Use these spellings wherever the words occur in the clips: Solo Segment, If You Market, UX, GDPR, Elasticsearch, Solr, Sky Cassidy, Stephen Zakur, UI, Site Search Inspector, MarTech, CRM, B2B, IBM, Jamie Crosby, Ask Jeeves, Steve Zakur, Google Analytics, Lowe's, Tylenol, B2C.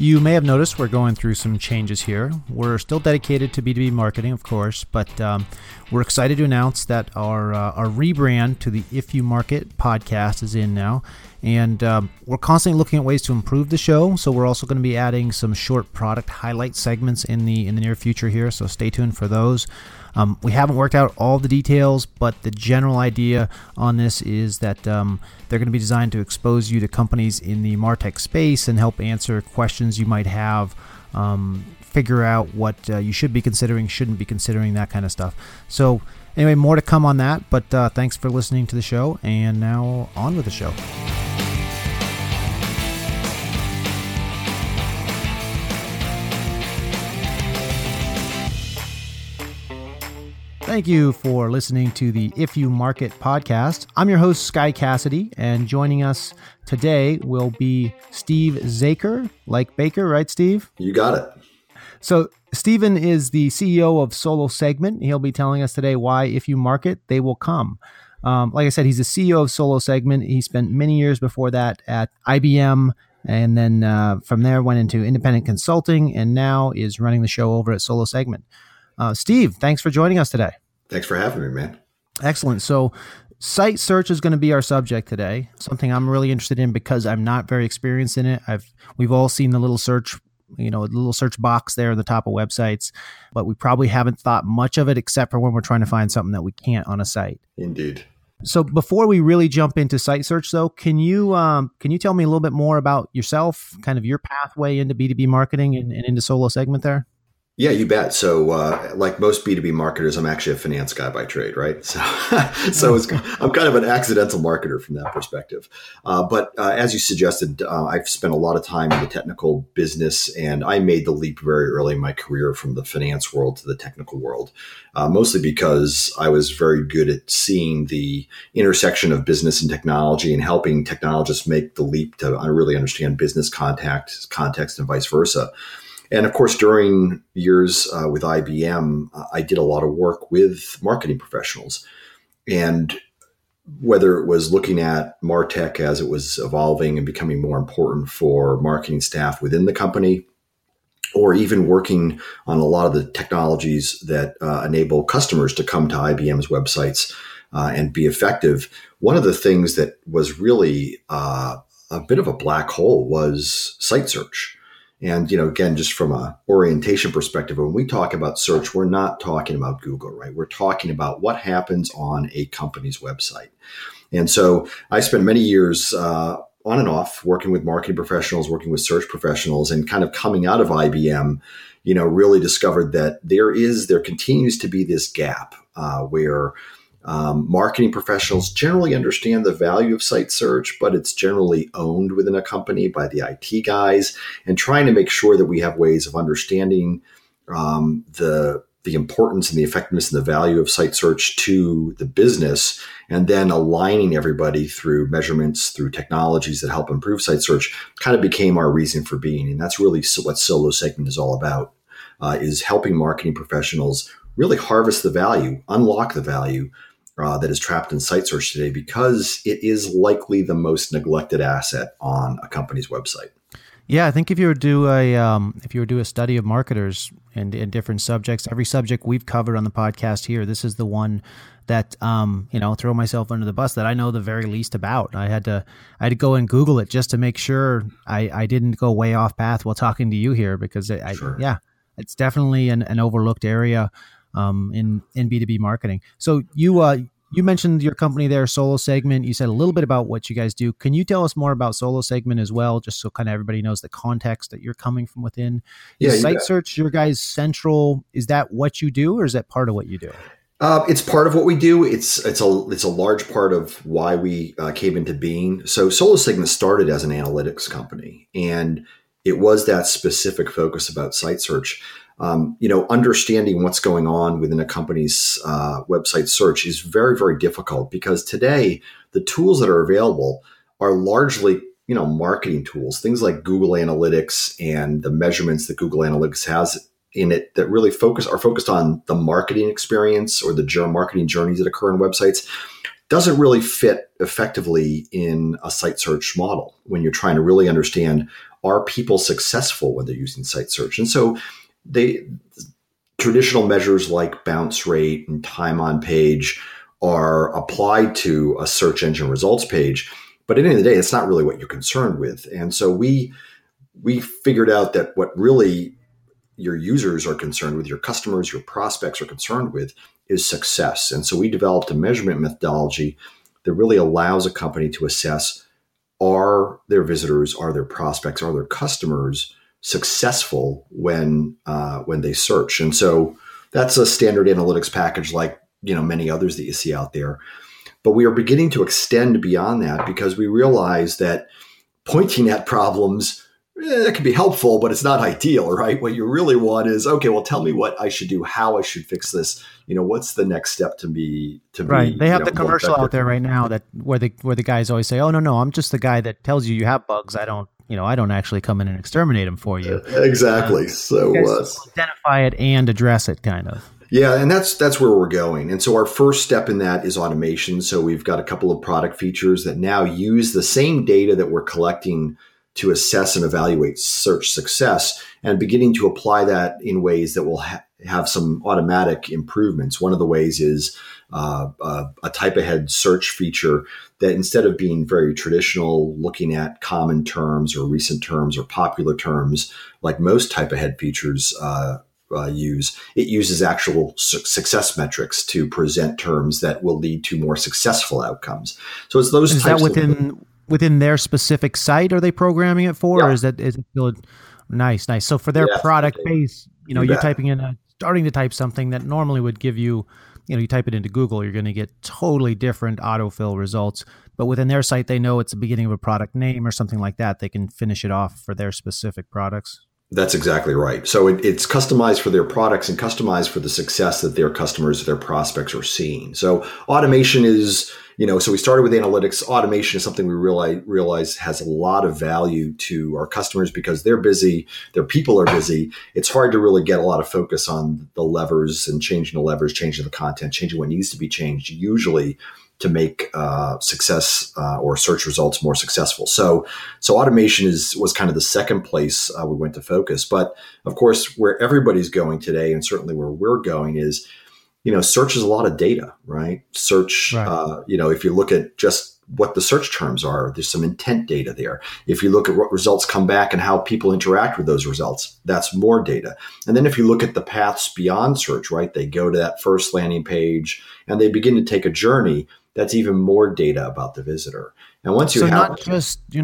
You may have noticed we're going through some changes here. We're still dedicated to B2B marketing, of course, but we're excited to announce that our rebrand to the If You Market podcast is in now. And we're constantly looking at ways to improve the show, so we're also going to be adding some short product highlight segments in the near future here, so stay tuned for those. We haven't worked out all the details, but the general idea on this is that they're going to be designed to expose you to companies in the MarTech space and help answer questions you might have, figure out what you should be considering, shouldn't be considering, that kind of stuff. So anyway, more to come on that, but thanks for listening to the show, and now on with the show. Thank you for listening to the If You Market podcast. I'm your host, Sky Cassidy, and joining us today will be Steve Zakur, like Baker, right, Steve? You got it. So Steven is the CEO of Solo Segment. He'll be telling us today why If You Market, they will come. Like I said, he's the CEO of Solo Segment. He spent many years before that at IBM, and then from there went into independent consulting, and now is running the show over at Solo Segment. Steve, thanks for joining us today. Thanks for having me, man. Excellent. So site search is going to be our subject today, something I'm really interested in because I'm not very experienced in it. We've all seen the little search, little search box there on the top of websites, but we probably haven't thought much of it except for when we're trying to find something that we can't on a site. Indeed. So before we really jump into site search, though, can you tell me a little bit more about yourself, kind of your pathway into B2B marketing and into Solo Segment there? Yeah, you bet. So like most B2B marketers, I'm actually a finance guy by trade, right? So I'm kind of an accidental marketer from that perspective. But as you suggested, I've spent a lot of time in the technical business, and I made the leap very early in my career from the finance world to the technical world, mostly because I was very good at seeing the intersection of business and technology and helping technologists make the leap to really understand business context and vice versa. And of course, during years with IBM, I did a lot of work with marketing professionals. And whether it was looking at MarTech as it was evolving and becoming more important for marketing staff within the company, or even working on a lot of the technologies that enable customers to come to IBM's websites and be effective, one of the things that was really a bit of a black hole was site search. And, again, just from a orientation perspective, when we talk about search, we're not talking about Google, right? We're talking about what happens on a company's website. And so I spent many years on and off working with marketing professionals, working with search professionals, and kind of coming out of IBM, really discovered that there continues to be this gap where marketing professionals generally understand the value of site search, but it's generally owned within a company by the IT guys, and trying to make sure that we have ways of understanding the importance and the effectiveness and the value of site search to the business, and then aligning everybody through measurements, through technologies that help improve site search kind of became our reason for being. And that's really what Solo Segment is all about, is helping marketing professionals really harvest the value, unlock the value that is trapped in site search today, because it is likely the most neglected asset on a company's website. Yeah, I think if you were to do a study of marketers and different subjects, every subject we've covered on the podcast here, this is the one that throw myself under the bus that I know the very least about. I had to go and Google it just to make sure I didn't go way off path while talking to you here, because it's definitely an overlooked area in B2B marketing. So you mentioned your company there, Solo Segment. You said a little bit about what you guys do. Can you tell us more about Solo Segment as well, just so kind of everybody knows the context that you're coming from within? Is site search your guys' central? Is that what you do, or is that part of what you do? It's part of what we do. It's a large part of why we came into being. So Solo Segment started as an analytics company, and it was that specific focus about site search. Understanding what's going on within a company's website search is very, very difficult, because today the tools that are available are largely, marketing tools, things like Google Analytics and the measurements that Google Analytics has in it that really are focused on the marketing experience or the marketing journeys that occur on websites. Doesn't really fit effectively in a site search model when you're trying to really understand are people successful when they're using site search? And so traditional measures like bounce rate and time on page are applied to a search engine results page. But at the end of the day, it's not really what you're concerned with. And so we figured out that what really your users are concerned with, your customers, your prospects are concerned with, is success. And so we developed a measurement methodology that really allows a company to assess, are their visitors, are their prospects, are their customers successful when they search? And so that's a standard analytics package like, you know, many others that you see out there. But we are beginning to extend beyond that because we realize that pointing at problems, that can be helpful, but it's not ideal, right? What you really want is, okay, well, tell me what I should do, how I should fix this. You know, what's the next step to me? Right. They have the commercial out there right now that where the guys always say, oh, no, I'm just the guy that tells you you have bugs. I don't actually come in and exterminate them for you. Exactly. So identify it and address it, kind of. Yeah, and that's where we're going. And so our first step in that is automation. So we've got a couple of product features that now use the same data that we're collecting to assess and evaluate search success, and beginning to apply that in ways that will have some automatic improvements. One of the ways is a type ahead search feature that, instead of being very traditional, looking at common terms or recent terms or popular terms like most type ahead features use, it uses actual success metrics to present terms that will lead to more successful outcomes. So it's those. Is types that within their specific site, are they programming it for? Yeah. Or is it still nice? So for their product base, you know, you're typing in, starting to type something that normally would give you, you know, you type it into Google, you're going to get totally different autofill results. But within their site, they know it's the beginning of a product name or something like that. They can finish it off for their specific products. That's exactly right. So it's customized for their products and customized for the success that their customers, their prospects are seeing. So automation is, you know, so we started with analytics. Automation is something we realize has a lot of value to our customers because they're busy, their people are busy. It's hard to really get a lot of focus on the levers and changing the levers, changing the content, changing what needs to be changed, usually to make success or search results more successful. So automation was kind of the second place we went to focus. But of course, where everybody's going today, and certainly where we're going, is, you know, search is a lot of data, right? Search, right. You know, if you look at just what the search terms are, there's some intent data there. If you look at what results come back and how people interact with those results, that's more data. And then if you look at the paths beyond search, right, they go to that first landing page and they begin to take a journey. That's even more data about the visitor. And once you you're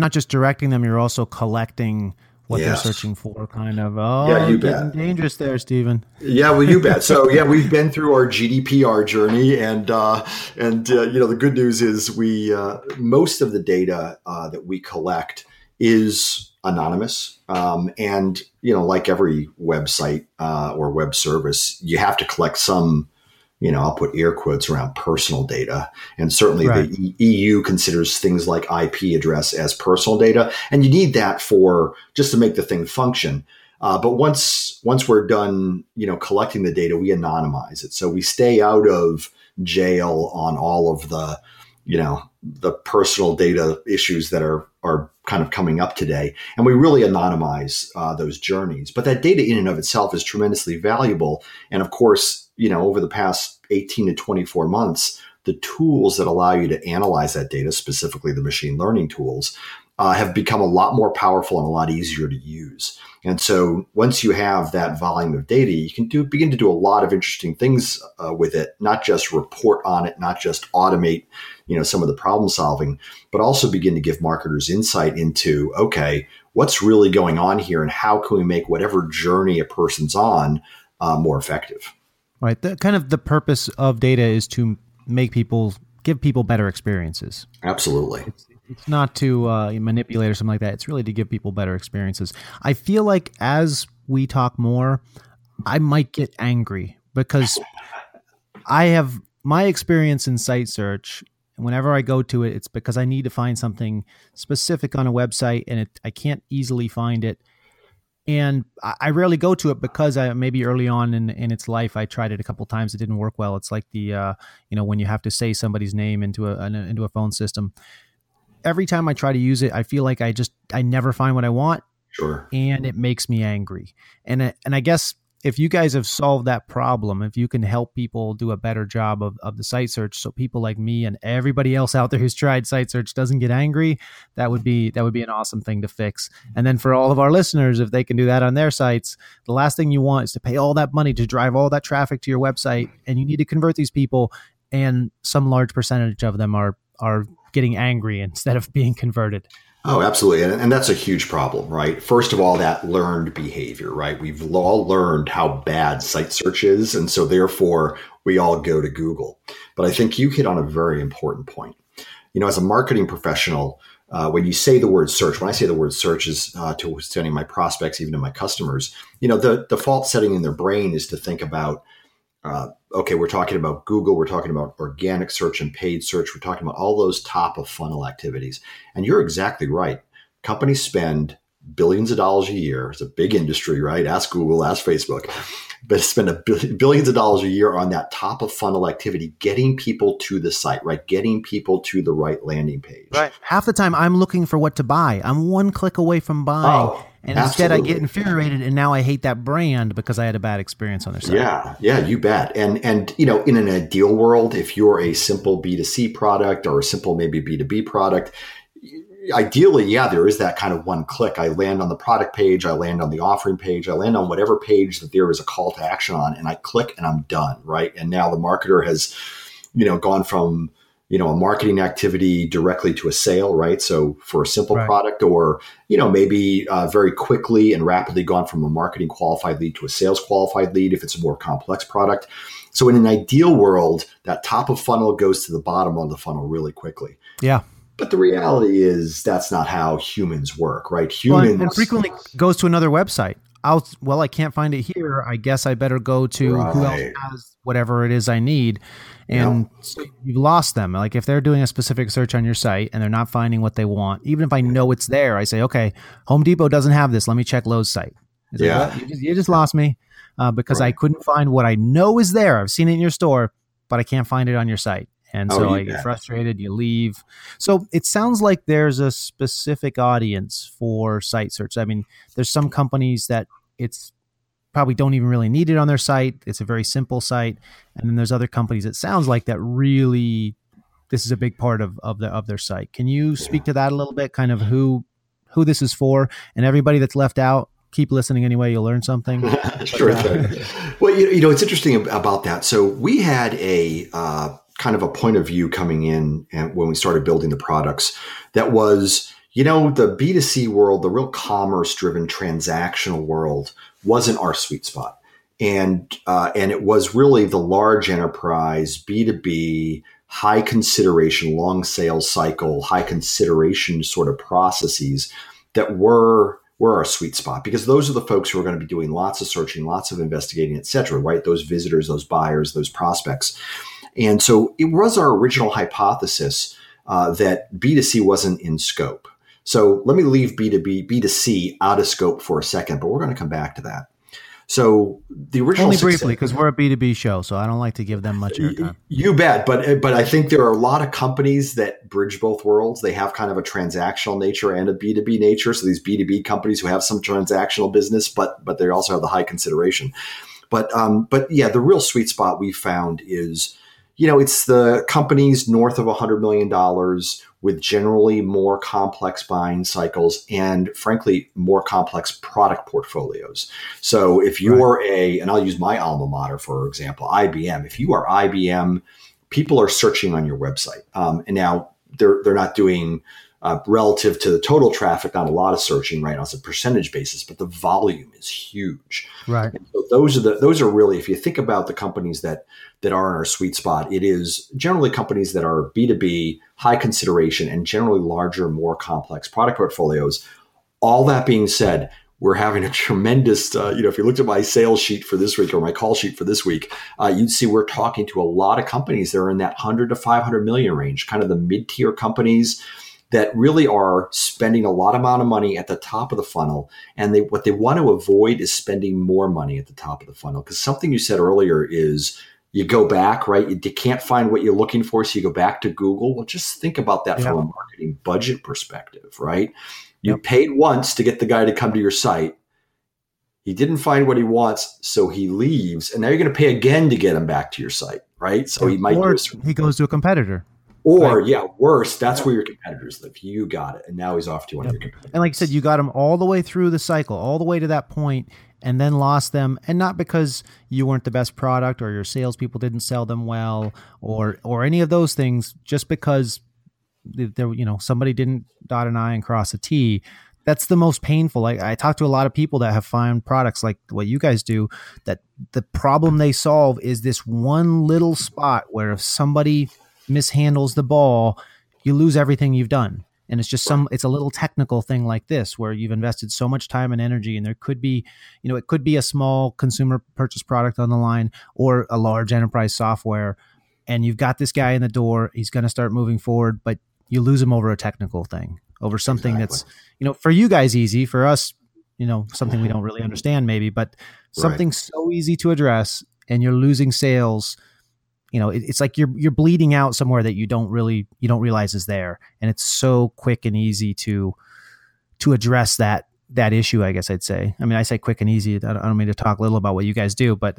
not just directing them, you're also collecting what they're searching for, kind of. Oh, yeah, you bet. Dangerous there, Stephen. Yeah, well, you bet. So yeah, we've been through our GDPR journey, and you know, the good news is we most of the data that we collect is anonymous, and you know, like every website or web service, you have to collect some, you know, I'll put air quotes around personal data. And certainly the EU considers things like IP address as personal data. And you need that for just to make the thing function. But once we're done, you know, collecting the data, we anonymize it. So we stay out of jail on all of the, you know, the personal data issues that are kind of coming up today. And we really anonymize those journeys. But that data in and of itself is tremendously valuable. And of course, you know, over the past 18 to 24 months, the tools that allow you to analyze that data, specifically the machine learning tools, have become a lot more powerful and a lot easier to use. And so once you have that volume of data, you can begin to do a lot of interesting things with it, not just report on it, not just automate, you know, some of the problem solving, but also begin to give marketers insight into, okay, what's really going on here and how can we make whatever journey a person's on more effective? Right. The kind of the purpose of data is to give people better experiences. Absolutely. It's not to manipulate or something like that. It's really to give people better experiences. I feel like as we talk more, I might get angry because I have my experience in site search. And whenever I go to it, it's because I need to find something specific on a website and I can't easily find it. And I rarely go to it because maybe early on in its life, I tried it a couple times. It didn't work well. It's like the, you know, when you have to say somebody's name into a phone system. Every time I try to use it, I feel like I never find what I want. Sure. And it makes me angry. And I guess if you guys have solved that problem, if you can help people do a better job of the site search, so people like me and everybody else out there who's tried site search doesn't get angry, that would be an awesome thing to fix. And then for all of our listeners, if they can do that on their sites, the last thing you want is to pay all that money to drive all that traffic to your website, and you need to convert these people, and some large percentage of them are getting angry instead of being converted. Oh, absolutely. And that's a huge problem, right? First of all, that learned behavior, right? We've all learned how bad site search is. And so therefore, we all go to Google. But I think you hit on a very important point. You know, as a marketing professional, when you say the word search, when I say the word search is to any of my prospects, even to my customers, you know, the default setting in their brain is to think about, okay, we're talking about Google, we're talking about organic search and paid search, we're talking about all those top of funnel activities. And you're exactly right. Companies spend billions of dollars a year. It's a big industry, right? Ask Google, ask Facebook. But spend billions of dollars a year on that top of funnel activity, getting people to the site, right? Getting people to the right landing page. Right. Half the time I'm looking for what to buy. I'm one click away from buying. Oh, and instead I get infuriated, and now I hate that brand because I had a bad experience on their site. Yeah, you bet. And you know, in an ideal world, if you're a simple B2C product or a simple maybe B2B product, ideally, yeah, there is that kind of one click. I land on the product page, I land on the offering page, I land on whatever page that there is a call to action on, and I click and I'm done, right? And now the marketer has, you know, gone from, you know, a marketing activity directly to a sale, right? So for a simple product, or, you know, maybe very quickly and rapidly gone from a marketing qualified lead to a sales qualified lead if it's a more complex product. So in an ideal world, that top of funnel goes to the bottom of the funnel really quickly. Yeah. But the reality is that's not how humans work, right? Humans and frequently goes to another website. I can't find it here. I guess I better go to who else has whatever it is I need. And so you've lost them. Like if they're doing a specific search on your site and they're not finding what they want, even if I know it's there, I say, okay, Home Depot doesn't have this. Let me check Lowe's site. You just lost me because I couldn't find what I know is there. I've seen it in your store, but I can't find it on your site. And so I get frustrated, you leave. So it sounds like there's a specific audience for site search. I mean, there's some companies that it's probably don't even really need it on their site. It's a very simple site. And then there's other companies, it sounds like, that really this is a big part of their site. Can you speak to that a little bit, kind of who this is for? And everybody that's left out, keep listening anyway, you'll learn something. Sure thing. Well, you know, it's interesting about that. So we had a... kind of a point of view coming in, and when we started building the products, that was, you know, the B2C world, the real commerce driven transactional world wasn't our sweet spot. And it was really the large enterprise, B2B, high consideration, long sales cycle, high consideration sort of processes that were our sweet spot, because those are the folks who are going to be doing lots of searching, lots of investigating, et cetera, right? Those visitors, those buyers, those prospects. And so it was our original hypothesis that B2C wasn't in scope. So let me leave B2C out of scope for a second, but we're going to come back to that. So the original only briefly, because we're a B2B show, so I don't like to give them much airtime. You bet, but I think there are a lot of companies that bridge both worlds. They have kind of a transactional nature and a B2B nature. So these B2B companies who have some transactional business, but they also have the high consideration. But yeah, the real sweet spot we found is, you know, it's the companies north of $100 million with generally more complex buying cycles and, frankly, more complex product portfolios. So if you're and I'll use my alma mater, for example, IBM. If you are IBM, people are searching on your website. And now they're not doing, relative to the total traffic, not a lot of searching right now. It's a percentage basis, but the volume is huge. Right. So those are really, if you think about the companies that are in our sweet spot, it is generally companies that are B2B, high consideration, and generally larger, more complex product portfolios. All that being said, we're having a tremendous, you know, if you looked at my sales sheet for this week or my call sheet for this week, you'd see we're talking to a lot of companies that are in that 100 to 500 million range, kind of the mid-tier companies that really are spending a lot amount of money at the top of the funnel. And what they want to avoid is spending more money at the top of the funnel. Because something you said earlier is you go back, right? You can't find what you're looking for, so you go back to Google. Well, just think about that from a marketing budget perspective, right? You paid once to get the guy to come to your site. He didn't find what he wants, so he leaves. And now you're going to pay again to get him back to your site, right? So he might he goes to a competitor. Or, right. Worse, that's where your competitors live. You got it. And now he's off to one of your competitors. And like I said, you got him all the way through the cycle, all the way to that point, and then lost them. And not because you weren't the best product or your salespeople didn't sell them well or any of those things, just because there, somebody didn't dot an I and cross a T. That's the most painful. I talk to a lot of people that have found products like what you guys do, that the problem they solve is this one little spot where if somebody mishandles the ball, you lose everything you've done. And it's just it's a little technical thing like this where you've invested so much time and energy, and there could be, it could be a small consumer purchase product on the line or a large enterprise software. And you've got this guy in the door, he's going to start moving forward, but you lose him over a technical thing. Over something that's, for you guys easy, for us, something we don't really understand maybe, but something so easy to address, and you're losing sales. It's like you're bleeding out somewhere that you don't realize is there, and it's so quick and easy to address that issue. I guess I'd say. I mean, I say quick and easy. I don't mean to talk little about what you guys do, but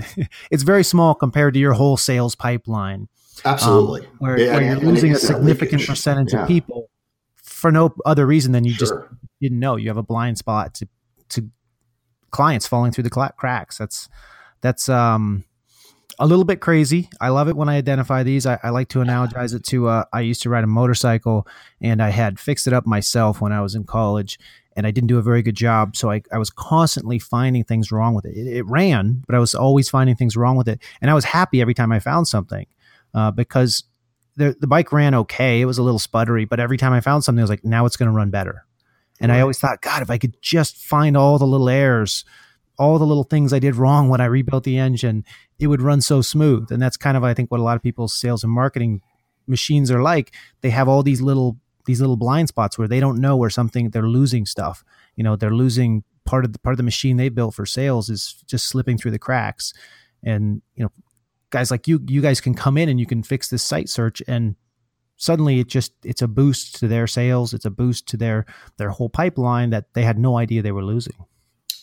it's very small compared to your whole sales pipeline. Absolutely, where you're losing a significant percentage of people. For no other reason than you just didn't know. You have a blind spot to clients falling through the cracks. That's a little bit crazy. I love it when I identify these. I like to analogize it to I used to ride a motorcycle, and I had fixed it up myself when I was in college, and I didn't do a very good job. So I was constantly finding things wrong with it. It ran, but I was always finding things wrong with it. And I was happy every time I found something because the bike ran okay. It was a little sputtery, but every time I found something, I was like, now it's going to run better. And I always thought, God, if I could just find all the little errors, all the little things I did wrong when I rebuilt the engine, it would run so smooth. And that's kind of, I think, what a lot of people's sales and marketing machines are like. They have all these little blind spots where they don't know where something, they're losing stuff. They're losing part of the machine they built for sales is just slipping through the cracks. And, guys like you guys can come in and you can fix this site search, and suddenly it's a boost to their sales. It's a boost to their whole pipeline that they had no idea they were losing.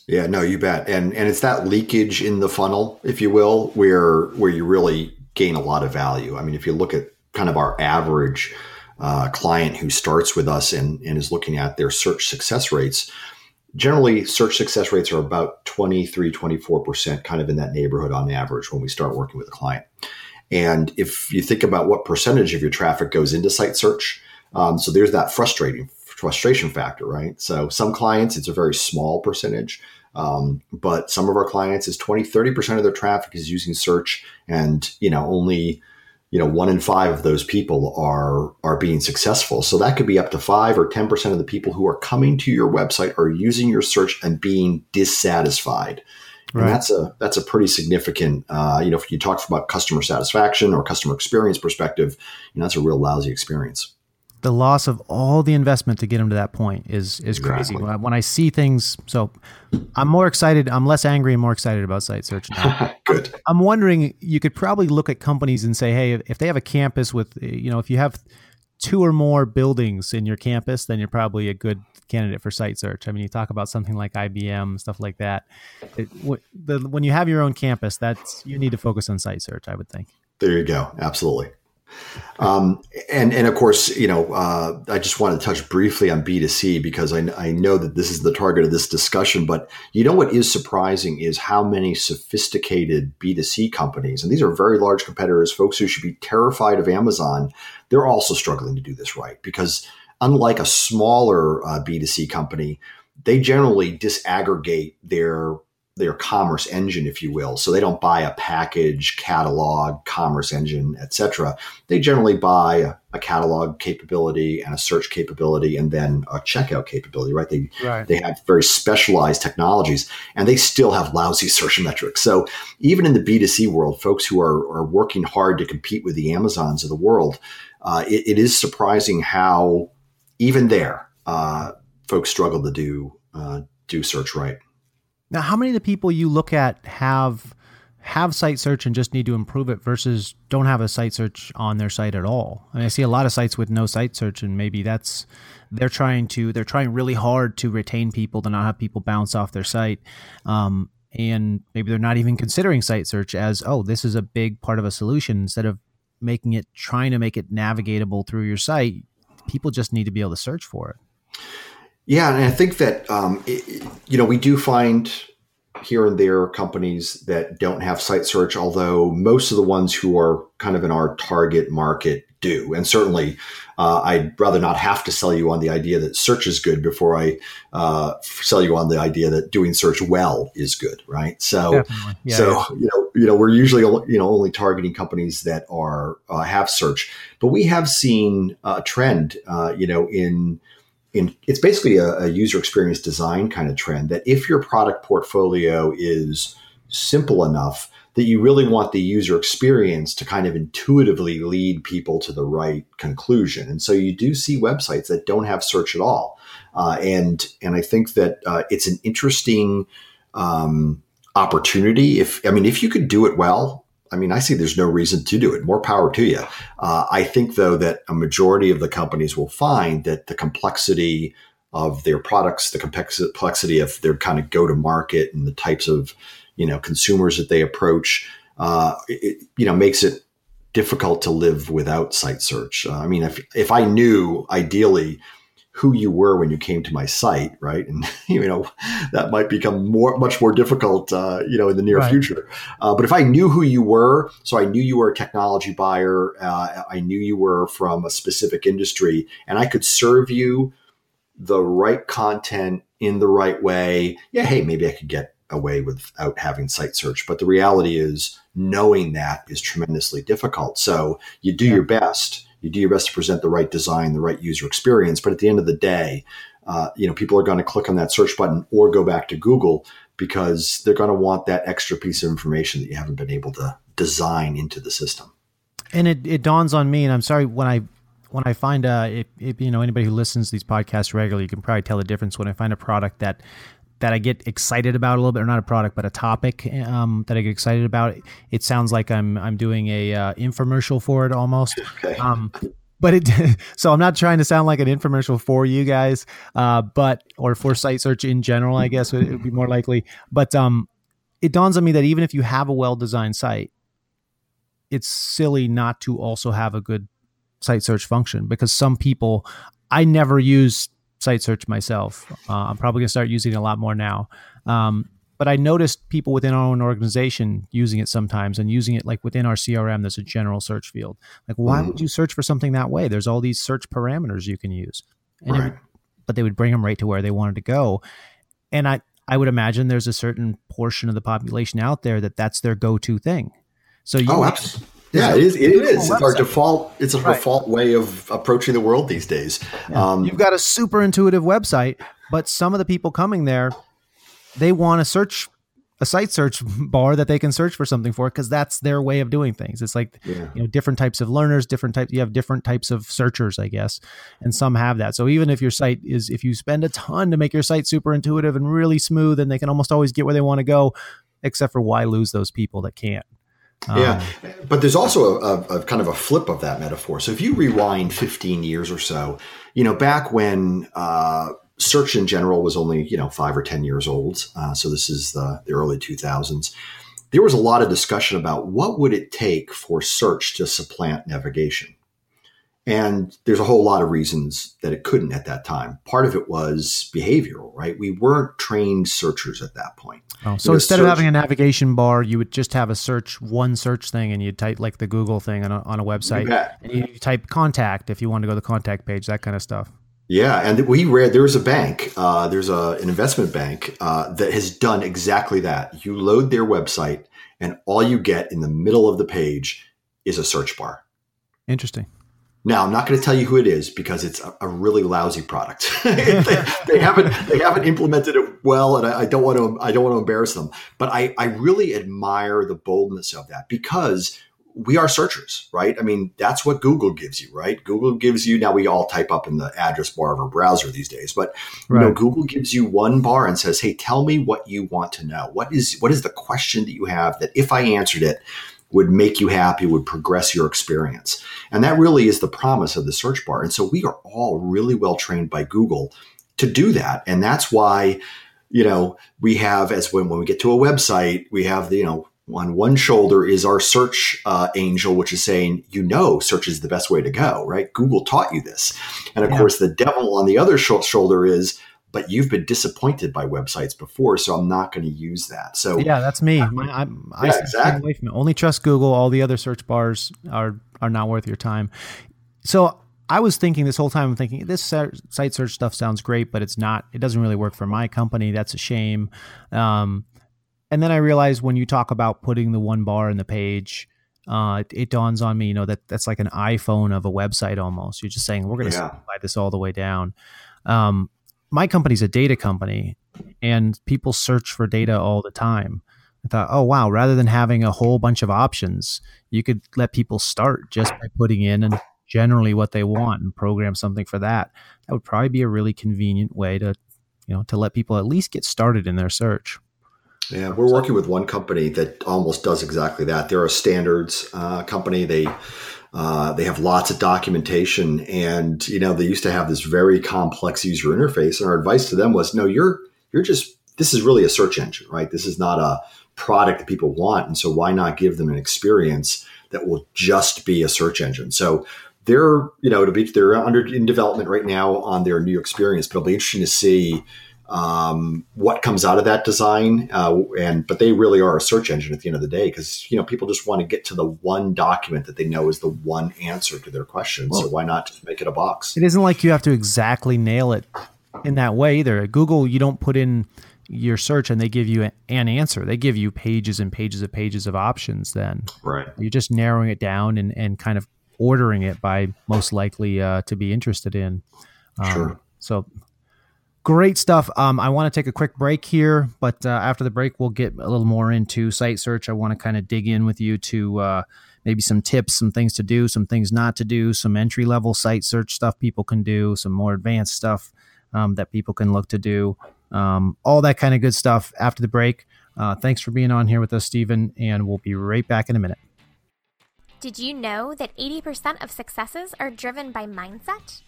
Yeah, no, you bet. And it's that leakage in the funnel, if you will, where you really gain a lot of value. I mean, if you look at kind of our average client who starts with us and is looking at their search success rates, generally, search success rates are about 23, 24%, kind of in that neighborhood on average when we start working with a client. And if you think about what percentage of your traffic goes into site search, so there's that frustration factor, right? So some clients, it's a very small percentage, but some of our clients is 20, 30% of their traffic is using search, and only 1 in 5 of those people are being successful. So that could be up to 5 or 10% of the people who are coming to your website are using your search and being dissatisfied. Right. And that's a pretty significant, if you talk about customer satisfaction or customer experience perspective, that's a real lousy experience. The loss of all the investment to get them to that point is crazy. When I see things, so I'm more excited. I'm less angry and more excited about site search now. Good. I'm wondering, you could probably look at companies and say, hey, if they have a campus with, if you have 2 or more buildings in your campus, then you're probably a good candidate for site search. I mean, you talk about something like IBM, stuff like that. When you have your own campus, you need to focus on site search, I would think. There you go. Absolutely. And of course, I just want to touch briefly on B2C because I know that this is the target of this discussion, but what is surprising is how many sophisticated B2C companies, and these are very large competitors, folks who should be terrified of Amazon, they're also struggling to do this right. Because unlike a smaller B2C company, they generally disaggregate their commerce engine, if you will. So they don't buy a package, catalog, commerce engine, etc. They generally buy a catalog capability and a search capability and then a checkout capability, right? They have very specialized technologies, and they still have lousy search metrics. So even in the B2C world, folks who are working hard to compete with the Amazons of the world, it is surprising how even there folks struggle to do search right. Now, how many of the people you look at have have site search and just need to improve it versus don't have a site search on their site at all. I mean, I see a lot of sites with no site search, and maybe that's they're trying really hard to retain people, to not have people bounce off their site. And maybe they're not even considering site search as, oh, this is a big part of a solution, instead of trying to make it navigatable through your site. People just need to be able to search for it. Yeah. And I think that, we do find here and there companies that don't have site search, although most of the ones who are kind of in our target market do. And certainly I'd rather not have to sell you on the idea that search is good before I sell you on the idea that doing search well is good. Right. So, yeah, we're usually, only targeting companies that are, have search, but we have seen a trend, it's basically a user experience design kind of trend, that if your product portfolio is simple enough that you really want the user experience to kind of intuitively lead people to the right conclusion. And so you do see websites that don't have search at all. And I think that it's an interesting opportunity. If you could do it well, I see there's no reason to do it. More power to you. I think, though, that a majority of the companies will find that the complexity of their products, the complexity of their kind of go-to-market and the types of, consumers that they approach, makes it difficult to live without site search. If I knew, ideally, who you were when you came to my site, right? And, that might become much more difficult, in the near future. But if I knew who you were, so I knew you were a technology buyer, I knew you were from a specific industry, and I could serve you the right content in the right way. Yeah, hey, maybe I could get away without having site search. But the reality is, knowing that is tremendously difficult. So you do your best. You do your best to present the right design, the right user experience. But at the end of the day, people are going to click on that search button or go back to Google because they're going to want that extra piece of information that you haven't been able to design into the system. And it dawns on me, and I'm sorry, when I find anybody who listens to these podcasts regularly, you can probably tell the difference when I find a product that I get excited about a little bit, or not a product, but a topic that I get excited about. It sounds like I'm doing a infomercial for it almost. Okay. So I'm not trying to sound like an infomercial for you guys, or for site search in general, I guess it would be more likely. But it dawns on me that even if you have a well-designed site, it's silly not to also have a good site search function, because some people, I never use site search myself. I'm probably going to start using it a lot more now. But I noticed people within our own organization using it sometimes, and using it like within our CRM, there's a general search field. Like, why would you search for something that way? There's all these search parameters you can use. And but they would bring them right to where they wanted to go. And I would imagine there's a certain portion of the population out there that's their go-to thing. So absolutely. Yeah, it is. It's our default. It's a default way of approaching the world these days. Yeah. You've got a super intuitive website, but some of the people coming there, they want a site search bar that they can search for something for, because that's their way of doing things. It's like, different types of learners, you have different types of searchers, I guess, and some have that. So even if your site if you spend a ton to make your site super intuitive and really smooth, and they can almost always get where they want to go, except for why lose those people that can't. Yeah, but there's also a kind of a flip of that metaphor. So if you rewind 15 years or so, back when search in general was only, 5 or 10 years old, so this is the early 2000s, there was a lot of discussion about what would it take for search to supplant navigation. And there's a whole lot of reasons that it couldn't at that time. Part of it was behavioral, right? We weren't trained searchers at that point. Oh, so instead of having a navigation bar, you would just have one search thing, and you'd type like the Google thing on a website. Yeah. And you type contact if you want to go to the contact page, that kind of stuff. Yeah. And we read there was a bank, there's an investment bank that has done exactly that. You load their website, and all you get in the middle of the page is a search bar. Interesting. Now, I'm not going to tell you who it is because it's a really lousy product. they haven't implemented it well, and I don't want to embarrass them. But I really admire the boldness of that, because we are searchers, right? I mean, that's what Google gives you, right? Google gives you, now we all type up in the address bar of our browser these days, but you know, Google gives you one bar and says, hey, tell me what you want to know. What is the question that you have that if I answered it would make you happy, would progress your experience? And that really is the promise of the search bar. And so we are all really well trained by Google to do that. And that's why, you know, we have, as when we get to a website, we have the, you know, on one shoulder is our search angel, which is saying, you know, search is the best way to go, right? Google taught you this. And of course, the devil on the other shoulder is, but you've been disappointed by websites before, so I'm not going to use that. So yeah, that's me. I only trust Google. All the other search bars are not worth your time. So I was thinking this whole time, I'm thinking this site search stuff sounds great, but it's not, it doesn't really work for my company. That's a shame. And then I realized when you talk about putting the one bar in the page, it dawns on me, you know, that's like an iPhone of a website almost. You're just saying, we're going to simplify this all the way down. My company's a data company and people search for data all the time. I thought, oh, wow, rather than having a whole bunch of options, you could let people start just by putting in and generally what they want and program something for that. That would probably be a really convenient way to, you know, to let people at least get started in their search. Yeah, we're working with one company that almost does exactly that. They're a standards company. They have lots of documentation, and you know they used to have this very complex user interface. And our advice to them was, no, you're just, this is really a search engine, right? This is not a product that people want, and so why not give them an experience that will just be a search engine? So they're, you know, they're in development right now on their new experience, but it'll be interesting to see what comes out of that design. But they really are a search engine at the end of the day, because, you know, people just want to get to the one document that they know is the one answer to their question. Well, so why not just make it a box? It isn't like you have to exactly nail it in that way either. At Google, you don't put in your search and they give you an answer. They give you pages and pages of options then. Right. You're just narrowing it down and kind of ordering it by most likely to be interested in. Sure. So great stuff. I want to take a quick break here, but after the break, we'll get a little more into site search. I want to kind of dig in with you to maybe some tips, some things to do, some things not to do, some entry-level site search stuff people can do, some more advanced stuff that people can look to do, all that kind of good stuff after the break. Thanks for being on here with us, Stephen, and we'll be right back in a minute. Did you know that 80% of successes are driven by mindset?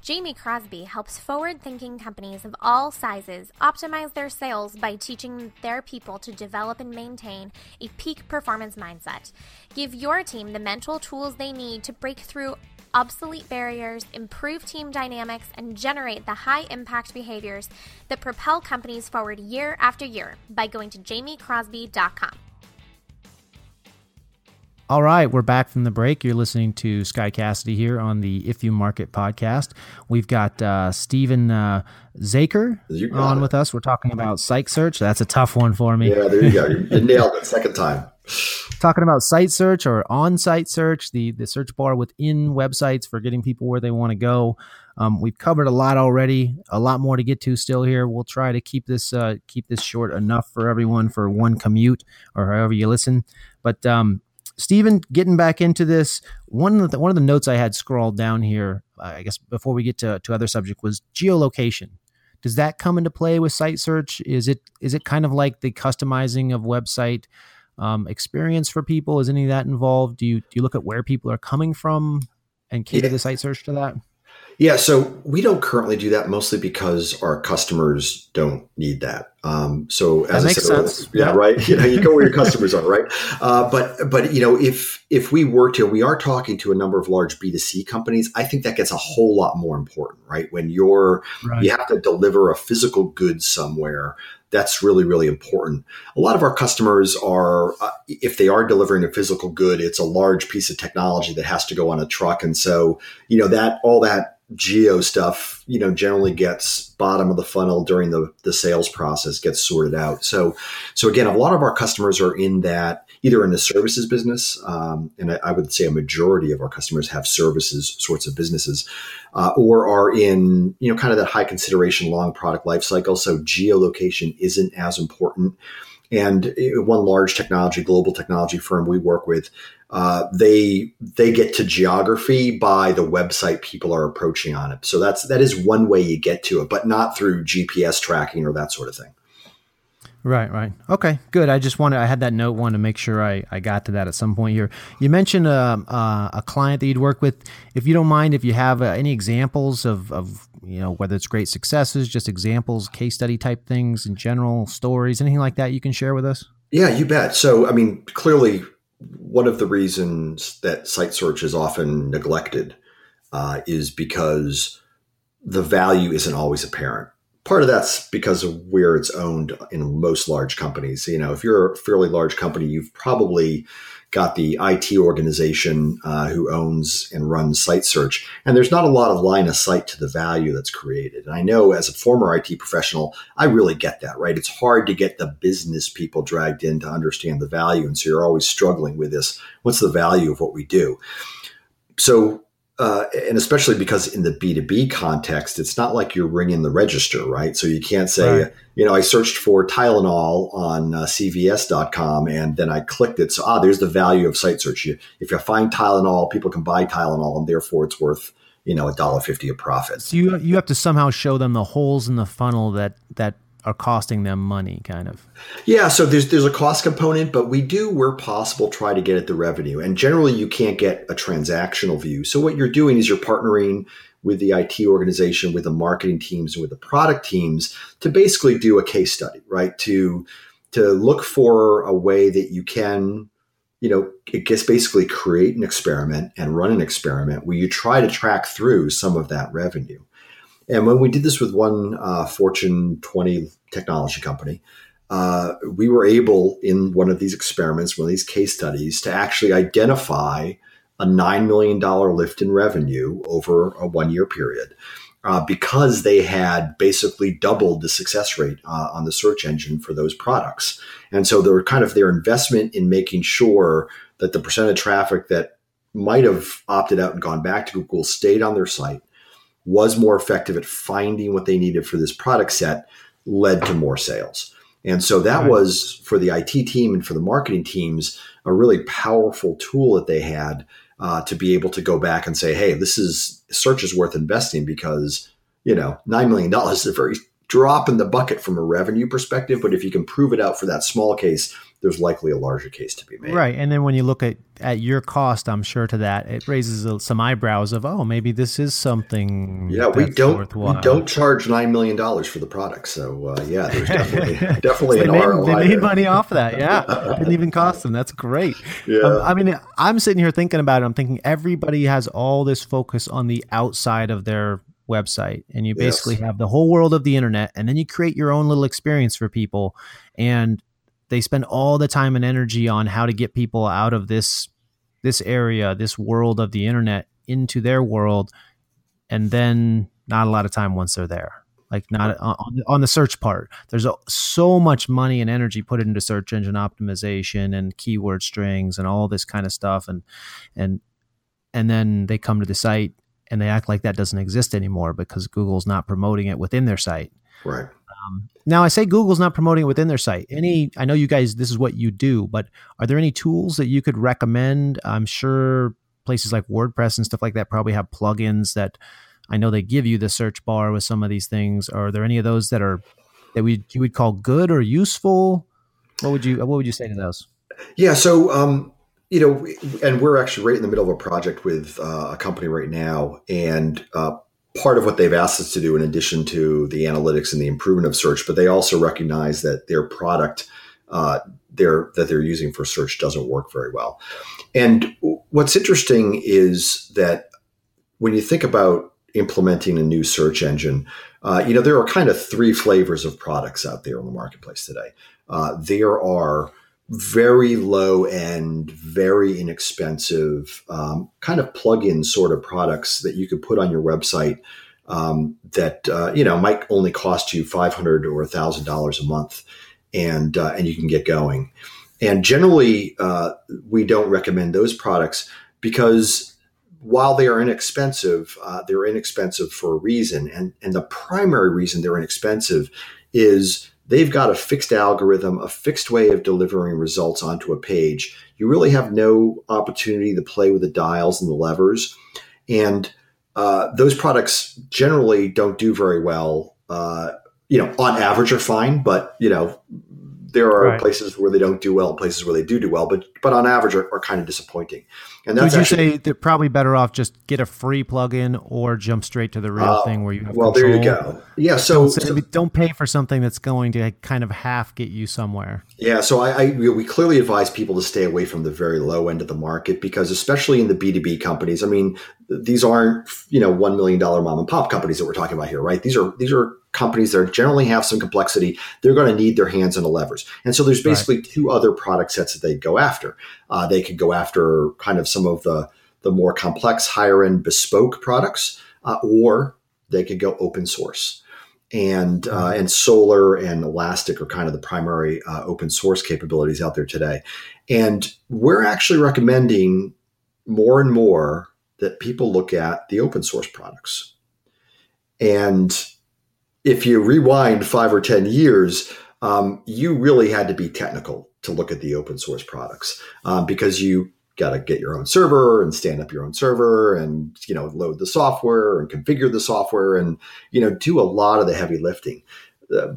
Jamie Crosby helps forward-thinking companies of all sizes optimize their sales by teaching their people to develop and maintain a peak performance mindset. Give your team the mental tools they need to break through obsolete barriers, improve team dynamics, and generate the high-impact behaviors that propel companies forward year after year by going to jamiecrosby.com. All right, we're back from the break. You're listening to Sky Cassidy here on the If You Market podcast. We've got Stephen Zakur on with us. We're talking about site search. That's a tough one for me. Yeah, there you go. You nailed it second time. Talking about site search or on-site search, the search bar within websites for getting people where they want to go. We've covered a lot already, a lot more to get to still here. We'll try to keep this short enough for everyone for one commute or however you listen. But Stephen, getting back into this, one of the notes I had scrawled down here, I guess before we get to other subject, was geolocation. Does that come into play with site search? Is it kind of like the customizing of website experience for people? Is any of that involved? Do you look at where people are coming from and cater the site search to that? Yeah, so we don't currently do that, mostly because our customers don't need that. So as that makes sense. Yeah, right. You know, you go where your customers are, right? But you know, if we were to, we are talking to a number of large B2C companies. I think that gets a whole lot more important, right? When you have to deliver a physical good somewhere. That's really, really important. A lot of our customers are, if they are delivering a physical good, it's a large piece of technology that has to go on a truck. And so, you know, that all that geo stuff, you know, generally gets bottom of the funnel during the sales process, gets sorted out. So again, a lot of our customers are in that, either in the services business, and I would say a majority of our customers have services sorts of businesses, or are in, you know, kind of that high consideration, long product life cycle. So geolocation isn't as important. And one large technology, global technology firm we work with, they get to geography by the website people are approaching on it. So that is one way you get to it, but not through GPS tracking or that sort of thing. Right. Okay, good. I had that note, wanted to make sure I got to that at some point here. You mentioned a client that you'd work with. If you don't mind, if you have any examples of, you know, whether it's great successes, just examples, case study type things in general, stories, anything like that you can share with us? Yeah, you bet. So, I mean, clearly one of the reasons that site search is often neglected is because the value isn't always apparent. Part of that's because of where it's owned in most large companies. You know, if you're a fairly large company, you've probably got the IT organization who owns and runs site search. And there's not a lot of line of sight to the value that's created. And I know as a former IT professional, I really get that, right? It's hard to get the business people dragged in to understand the value. And so you're always struggling with this. What's the value of what we do? So and especially because in the B2B context, it's not like you're ringing the register, right? So you can't say, right, you know, I searched for Tylenol on CVS.com and then I clicked it. So, there's the value of site search. If you find Tylenol, people can buy Tylenol and therefore it's worth, you know, $1.50 of profit. So you have to somehow show them the holes in the funnel that are costing them money, kind of. Yeah, so there's a cost component, but we do, where possible, try to get at the revenue. And generally, you can't get a transactional view. So what you're doing is you're partnering with the IT organization, with the marketing teams, and with the product teams to basically do a case study, right? To look for a way that you can, you know, it gets basically create an experiment and run an experiment where you try to track through some of that revenue. And when we did this with one Fortune 20 technology company, we were able in one of these experiments, one of these case studies, to actually identify a $9 million lift in revenue over a 1-year period because they had basically doubled the success rate on the search engine for those products. And so they were kind of their investment in making sure that the percent of traffic that might have opted out and gone back to Google stayed on their site, was more effective at finding what they needed for this product set, led to more sales. And so that was, for the IT team and for the marketing teams, a really powerful tool that they had to be able to go back and say, hey, search is worth investing because, you know, $9 million is a very drop in the bucket from a revenue perspective. But if you can prove it out for that small case, there's likely a larger case to be made. Right. And then when you look at your cost, I'm sure to that, it raises some eyebrows of, maybe this is something. Yeah, we don't charge $9 million for the product. So there's definitely an ROI. They made money off of that. Yeah. It didn't even cost them. That's great. Yeah. I mean, I'm sitting here thinking about it. I'm thinking everybody has all this focus on the outside of their website, and you basically have the whole world of the internet, and then you create your own little experience for people. And they spend all the time and energy on how to get people out of this area, this world of the internet, into their world, and then not a lot of time once they're there. Like not on the search part. There's so much money and energy put into search engine optimization and keyword strings and all this kind of stuff, and then they come to the site and they act like that doesn't exist anymore because Google's not promoting it within their site. Right. Now I say Google's not promoting it within their site. I know you guys, this is what you do, but are there any tools that you could recommend? I'm sure places like WordPress and stuff like that probably have plugins that I know they give you the search bar with some of these things. Are there any of those that you would call good or useful? What would you say to those? Yeah. So, you know, and we're actually right in the middle of a project with a company right now, and, part of what they've asked us to do, in addition to the analytics and the improvement of search, but they also recognize that their product that they're using for search doesn't work very well. And what's interesting is that when you think about implementing a new search engine, you know, there are kind of three flavors of products out there in the marketplace today. There are very low end, very inexpensive kind of plug-in sort of products that you could put on your website that you know, might only cost you $500 or $1,000 a month, and you can get going. And generally, we don't recommend those products because while they are inexpensive, they're inexpensive for a reason, and the primary reason they're inexpensive is they've got a fixed algorithm, a fixed way of delivering results onto a page. You really have no opportunity to play with the dials and the levers. And those products generally don't do very well. On average are fine, but, there are places where they don't do well and places where they do well, but on average are kind of disappointing. And that's would you say they're probably better off just get a free plugin or jump straight to the real thing where you have control? There you go. Yeah. So don't pay for something that's going to kind of half get you somewhere. Yeah. So we clearly advise people to stay away from the very low end of the market, because especially in the B2B companies, I mean, these aren't, $1 million mom and pop companies that we're talking about here, right? These are companies that generally have some complexity. They're going to need their hands on the levers. And so there's basically two other product sets that they'd go after. They could go after kind of some of the more complex, higher end bespoke products, or they could go open source. And Solr and Elastic are kind of the primary open source capabilities out there today. And we're actually recommending more and more that people look at the open source products. And if you rewind 5 or 10 years, you really had to be technical to look at the open source products, because you got to get your own server and stand up your own server and, load the software and configure the software and, do a lot of the heavy lifting.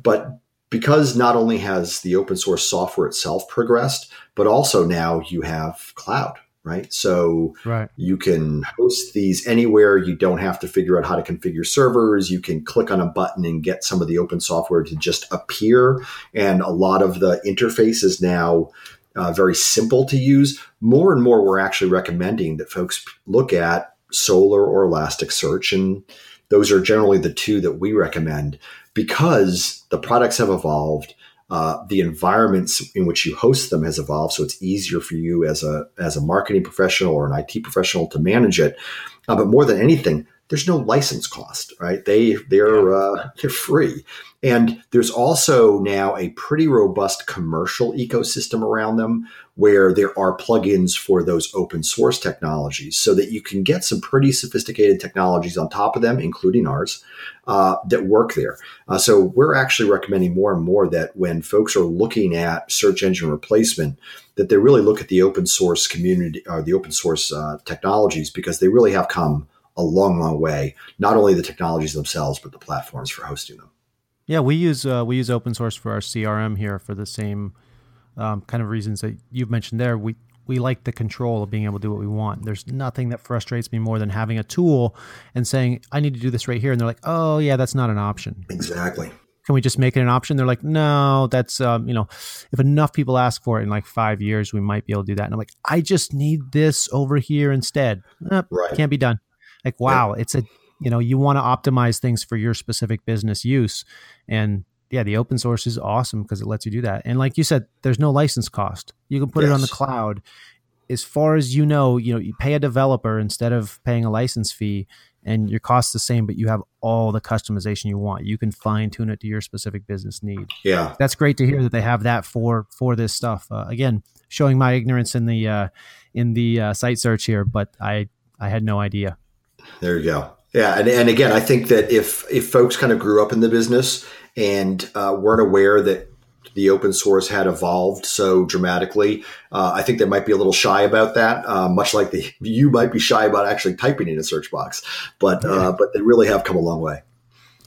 But because not only has the open source software itself progressed, but also now you have cloud. Right. So you can host these anywhere. You don't have to figure out how to configure servers. You can click on a button and get some of the open software to just appear. And a lot of the interface is now very simple to use. More and more, we're actually recommending that folks look at Solr or Elasticsearch. And those are generally the two that we recommend, because the products have evolved. The environments in which you host them has evolved, so it's easier for you as a marketing professional or an IT professional to manage it. But more than anything, there's no license cost, right? They're free, and there's also now a pretty robust commercial ecosystem around them where there are plugins for those open source technologies, so that you can get some pretty sophisticated technologies on top of them, including ours, that work there. So we're actually recommending more and more that when folks are looking at search engine replacement, that they really look at the open source community or the open source technologies, because they really have come a long, long way, not only the technologies themselves, but the platforms for hosting them. Yeah, we use open source for our CRM here for the same kind of reasons that you've mentioned there. We like the control of being able to do what we want. There's nothing that frustrates me more than having a tool and saying, I need to do this right here. And they're like, oh yeah, that's not an option. Exactly. Can we just make it an option? They're like, no, that's, if enough people ask for it in like 5 years, we might be able to do that. And I'm like, I just need this over here instead. Can't be done. Like, wow, it's you want to optimize things for your specific business use. And yeah, the open source is awesome because it lets you do that. And like you said, there's no license cost. You can put it on the cloud. As far as you pay a developer instead of paying a license fee, and your cost's the same, but you have all the customization you want. You can fine tune it to your specific business need. Yeah. That's great to hear that they have that for this stuff. Again, showing my ignorance in the site search here, but I had no idea. There you go. Yeah. And again, I think that if folks kind of grew up in the business and weren't aware that the open source had evolved so dramatically, I think they might be a little shy about that, much like you might be shy about actually typing in a search box. But they really have come a long way.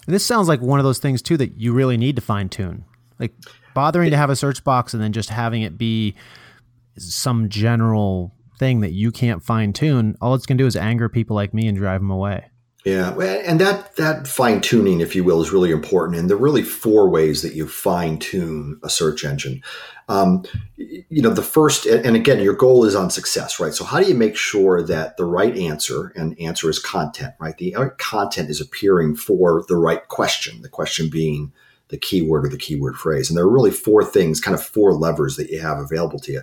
And this sounds like one of those things, too, that you really need to fine tune, like bothering to have a search box and then just having it be some general thing that you can't fine tune. All it's going to do is anger people like me and drive them away. Yeah. And that fine tuning, if you will, is really important. And there are really 4 ways that you fine tune a search engine. The first, and again, your goal is on success, right? So how do you make sure that the right answer, and answer is content, right? The content is appearing for the right question, the question being the keyword or the keyword phrase. And there are really 4 things, kind of 4 levers that you have available to you.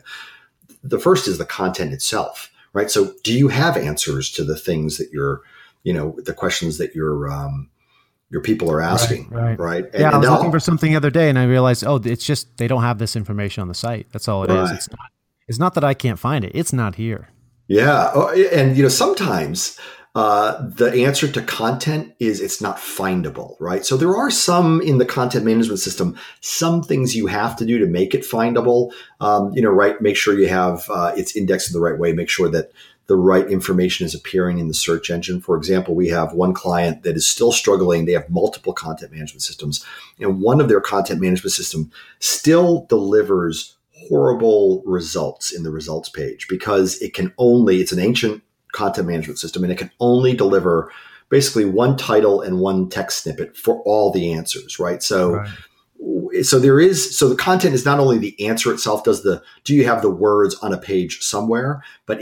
The first is the content itself, right? So do you have answers to the things that the questions that your people are asking, right? And, I was looking for something the other day and I realized, it's just, they don't have this information on the site. That's all it is. It's not that I can't find it. It's not here. Yeah. And sometimes The answer to content is it's not findable, right? So there are some in the content management system, some things you have to do to make it findable, right? Make sure you have it's indexed in the right way. Make sure that the right information is appearing in the search engine. For example, we have one client that is still struggling. They have multiple content management systems, and one of their content management system still delivers horrible results in the results page because it can only, it's an ancient content management system, and it can only deliver basically one title and one text snippet for all the answers, right? So the content is not only the answer itself, do you have the words on a page somewhere, but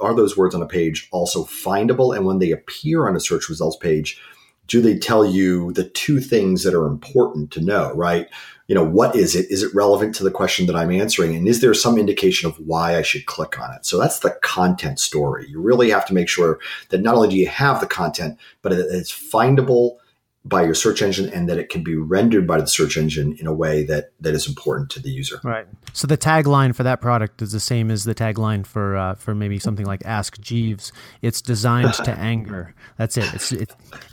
are those words on a page also findable? And when they appear on a search results page, do they tell you the two things that are important to know, right? What is it? Is it relevant to the question that I'm answering? And is there some indication of why I should click on it? So that's the content story. You really have to make sure that not only do you have the content, but that it's findable by your search engine and that it can be rendered by the search engine in a way that is important to the user. Right. So the tagline for that product is the same as the tagline for maybe something like Ask Jeeves. It's designed to anger. That's it. It's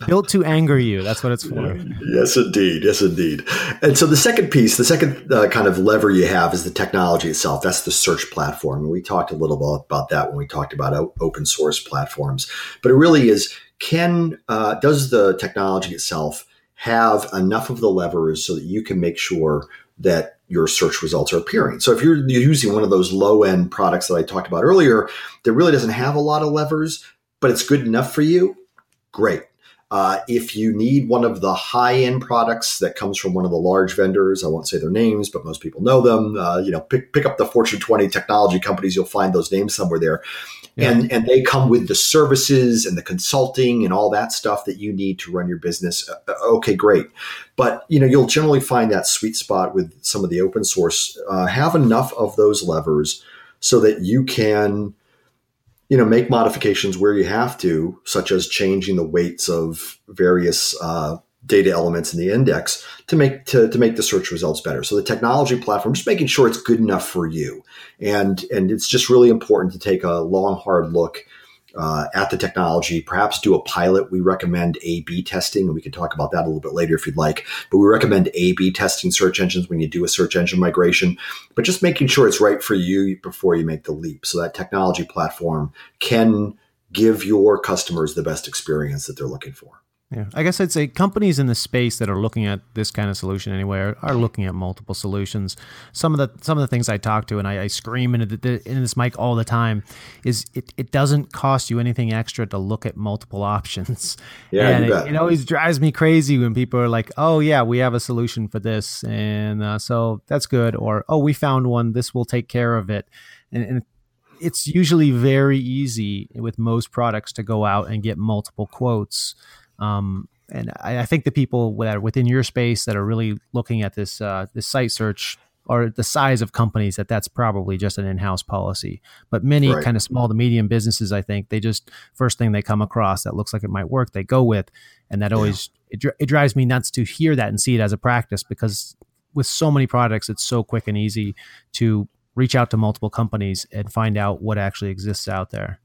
built to anger you. That's what it's for. Yes, indeed. Yes, indeed. And so the second piece, the second kind of lever you have is the technology itself. That's the search platform. And we talked a little bit about that when we talked about open source platforms, but it really is, does the technology itself have enough of the levers so that you can make sure that your search results are appearing? So if you're using one of those low-end products that I talked about earlier that really doesn't have a lot of levers, but it's good enough for you, great. If you need one of the high-end products that comes from one of the large vendors, I won't say their names, but most people know them. Pick up the Fortune 20 technology companies; you'll find those names somewhere there, yeah. And they come with the services and the consulting and all that stuff that you need to run your business. Okay, great, but you'll generally find that sweet spot with some of the open source. Have enough of those levers so that you can. Make modifications where you have to, such as changing the weights of various data elements in the index to make the search results better. So the technology platform, just making sure it's good enough for you, and it's just really important to take a long, hard look at the technology. Perhaps do a pilot. We recommend A/B testing, and we can talk about that a little bit later if you'd like. But we recommend A/B testing search engines when you do a search engine migration. But just making sure it's right for you before you make the leap. So that technology platform can give your customers the best experience that they're looking for. Yeah, I guess I'd say companies in the space that are looking at this kind of solution anyway are looking at multiple solutions. Some of the things I talk to, and I scream into this mic all the time, is it doesn't cost you anything extra to look at multiple options. Yeah, and it always drives me crazy when people are like, "Oh yeah, we have a solution for this, and so that's good," or "Oh, we found one. This will take care of it," and it's usually very easy with most products to go out and get multiple quotes. And I think the people that are within your space that are really looking at this this site search are the size of companies that's probably just an in-house policy. But many kind of small to medium businesses, I think, they just first thing they come across that looks like it might work, they go with, and that always it drives me nuts to hear that and see it as a practice, because with so many products, it's so quick and easy to reach out to multiple companies and find out what actually exists out there.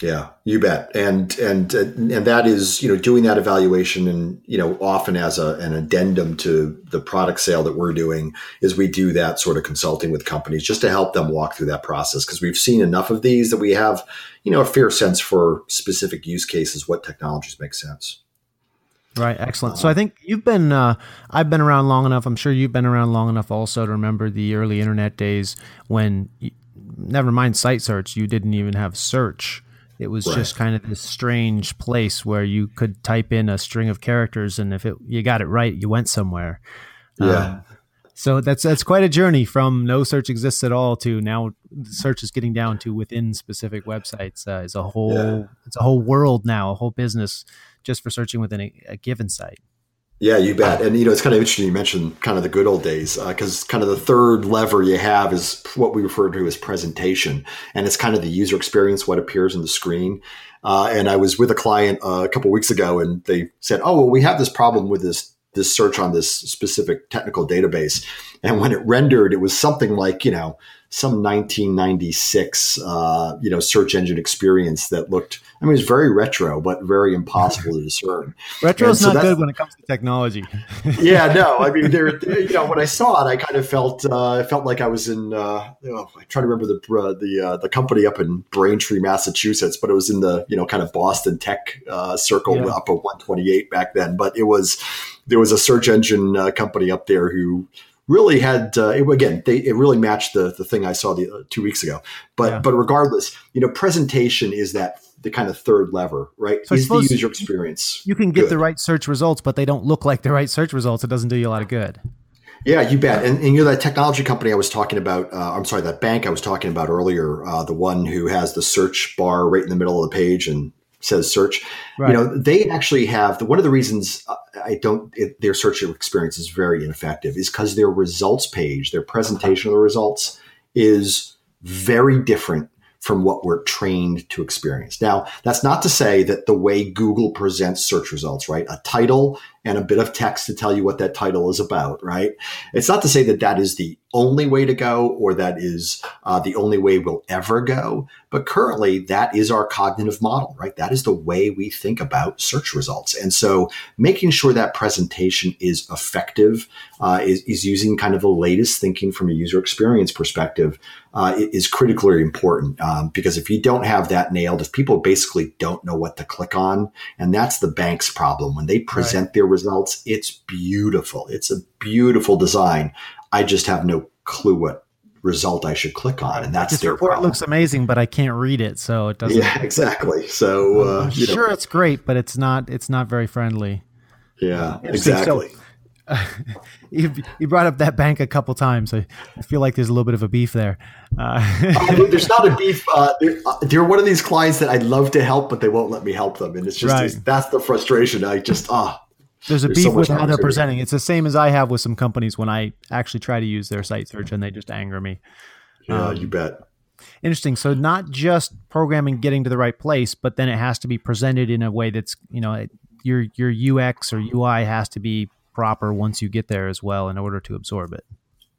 Yeah, you bet. And that is, doing that evaluation and, often as an addendum to the product sale that we're doing is we do that sort of consulting with companies just to help them walk through that process. Cause we've seen enough of these that we have, a fair sense for specific use cases, what technologies make sense. Right. Excellent. So I think I've been around long enough. I'm sure you've been around long enough also to remember the early internet days when never mind site search, you didn't even have search. It was just kind of this strange place where you could type in a string of characters, and if you got it right, you went somewhere. Yeah. So that's quite a journey from no search exists at all to now search is getting down to within specific websites. It's a whole world now, a whole business just for searching within a given site. Yeah, you bet. And, it's kind of interesting you mentioned kind of the good old days because kind of the third lever you have is what we refer to as presentation. And it's kind of the user experience, what appears on the screen. And I was with a client a couple of weeks ago, and they said, "Oh, well, we have this problem with this search on this specific technical database." And when it rendered, it was something like, some 1996, search engine experience that looked, I mean, it was very retro, but very impossible to discern. Retro is not good when it comes to technology. Yeah, no, I mean, when I saw it, I kind of felt like I was in, I try to remember the company up in Braintree, Massachusetts, but it was in the, kind of Boston tech circle up at 128 back then. But there was a search engine company up there who really had, it really matched the thing I saw 2 weeks ago. But regardless, presentation is the kind of third lever, right? So is the user experience. You can get the right search results, but they don't look like the right search results. It doesn't do you a lot of good. Yeah, you bet. And that technology company I was talking about, that bank I was talking about earlier, the one who has the search bar right in the middle of the page and says search, right. They actually have one of the reasons their search experience is very ineffective is because their results page, their presentation of the results is very different from what we're trained to experience. Now, that's not to say that the way Google presents search results, right? A title and a bit of text to tell you what that title is about, right? It's not to say that that is the only way to go or that is the only way we'll ever go. But currently, that is our cognitive model, right? That is the way we think about search results. And so making sure that presentation is effective, is using kind of the latest thinking from a user experience perspective, is critically important. Because if you don't have that nailed, if people basically don't know what to click on, and that's the bank's problem. When they present their results, it's beautiful. It's a beautiful design. I just have no clue what result I should click on, and that's their problem. It looks amazing, but I can't read it, so it doesn't. Yeah, exactly. So sure, it's great, but it's not very friendly. Yeah, exactly. So, you brought up that bank a couple times. I feel like there's a little bit of a beef there. There's not a beef. They're one of these clients that I'd love to help, but they won't let me help them, and it's just that's the frustration. There's beef with how they're presenting. It's the same as I have with some companies when I actually try to use their site search and they just anger me. Yeah, you bet. Interesting. So not just programming getting to the right place, but then it has to be presented in a way that's, your UX or UI has to be proper once you get there as well in order to absorb it.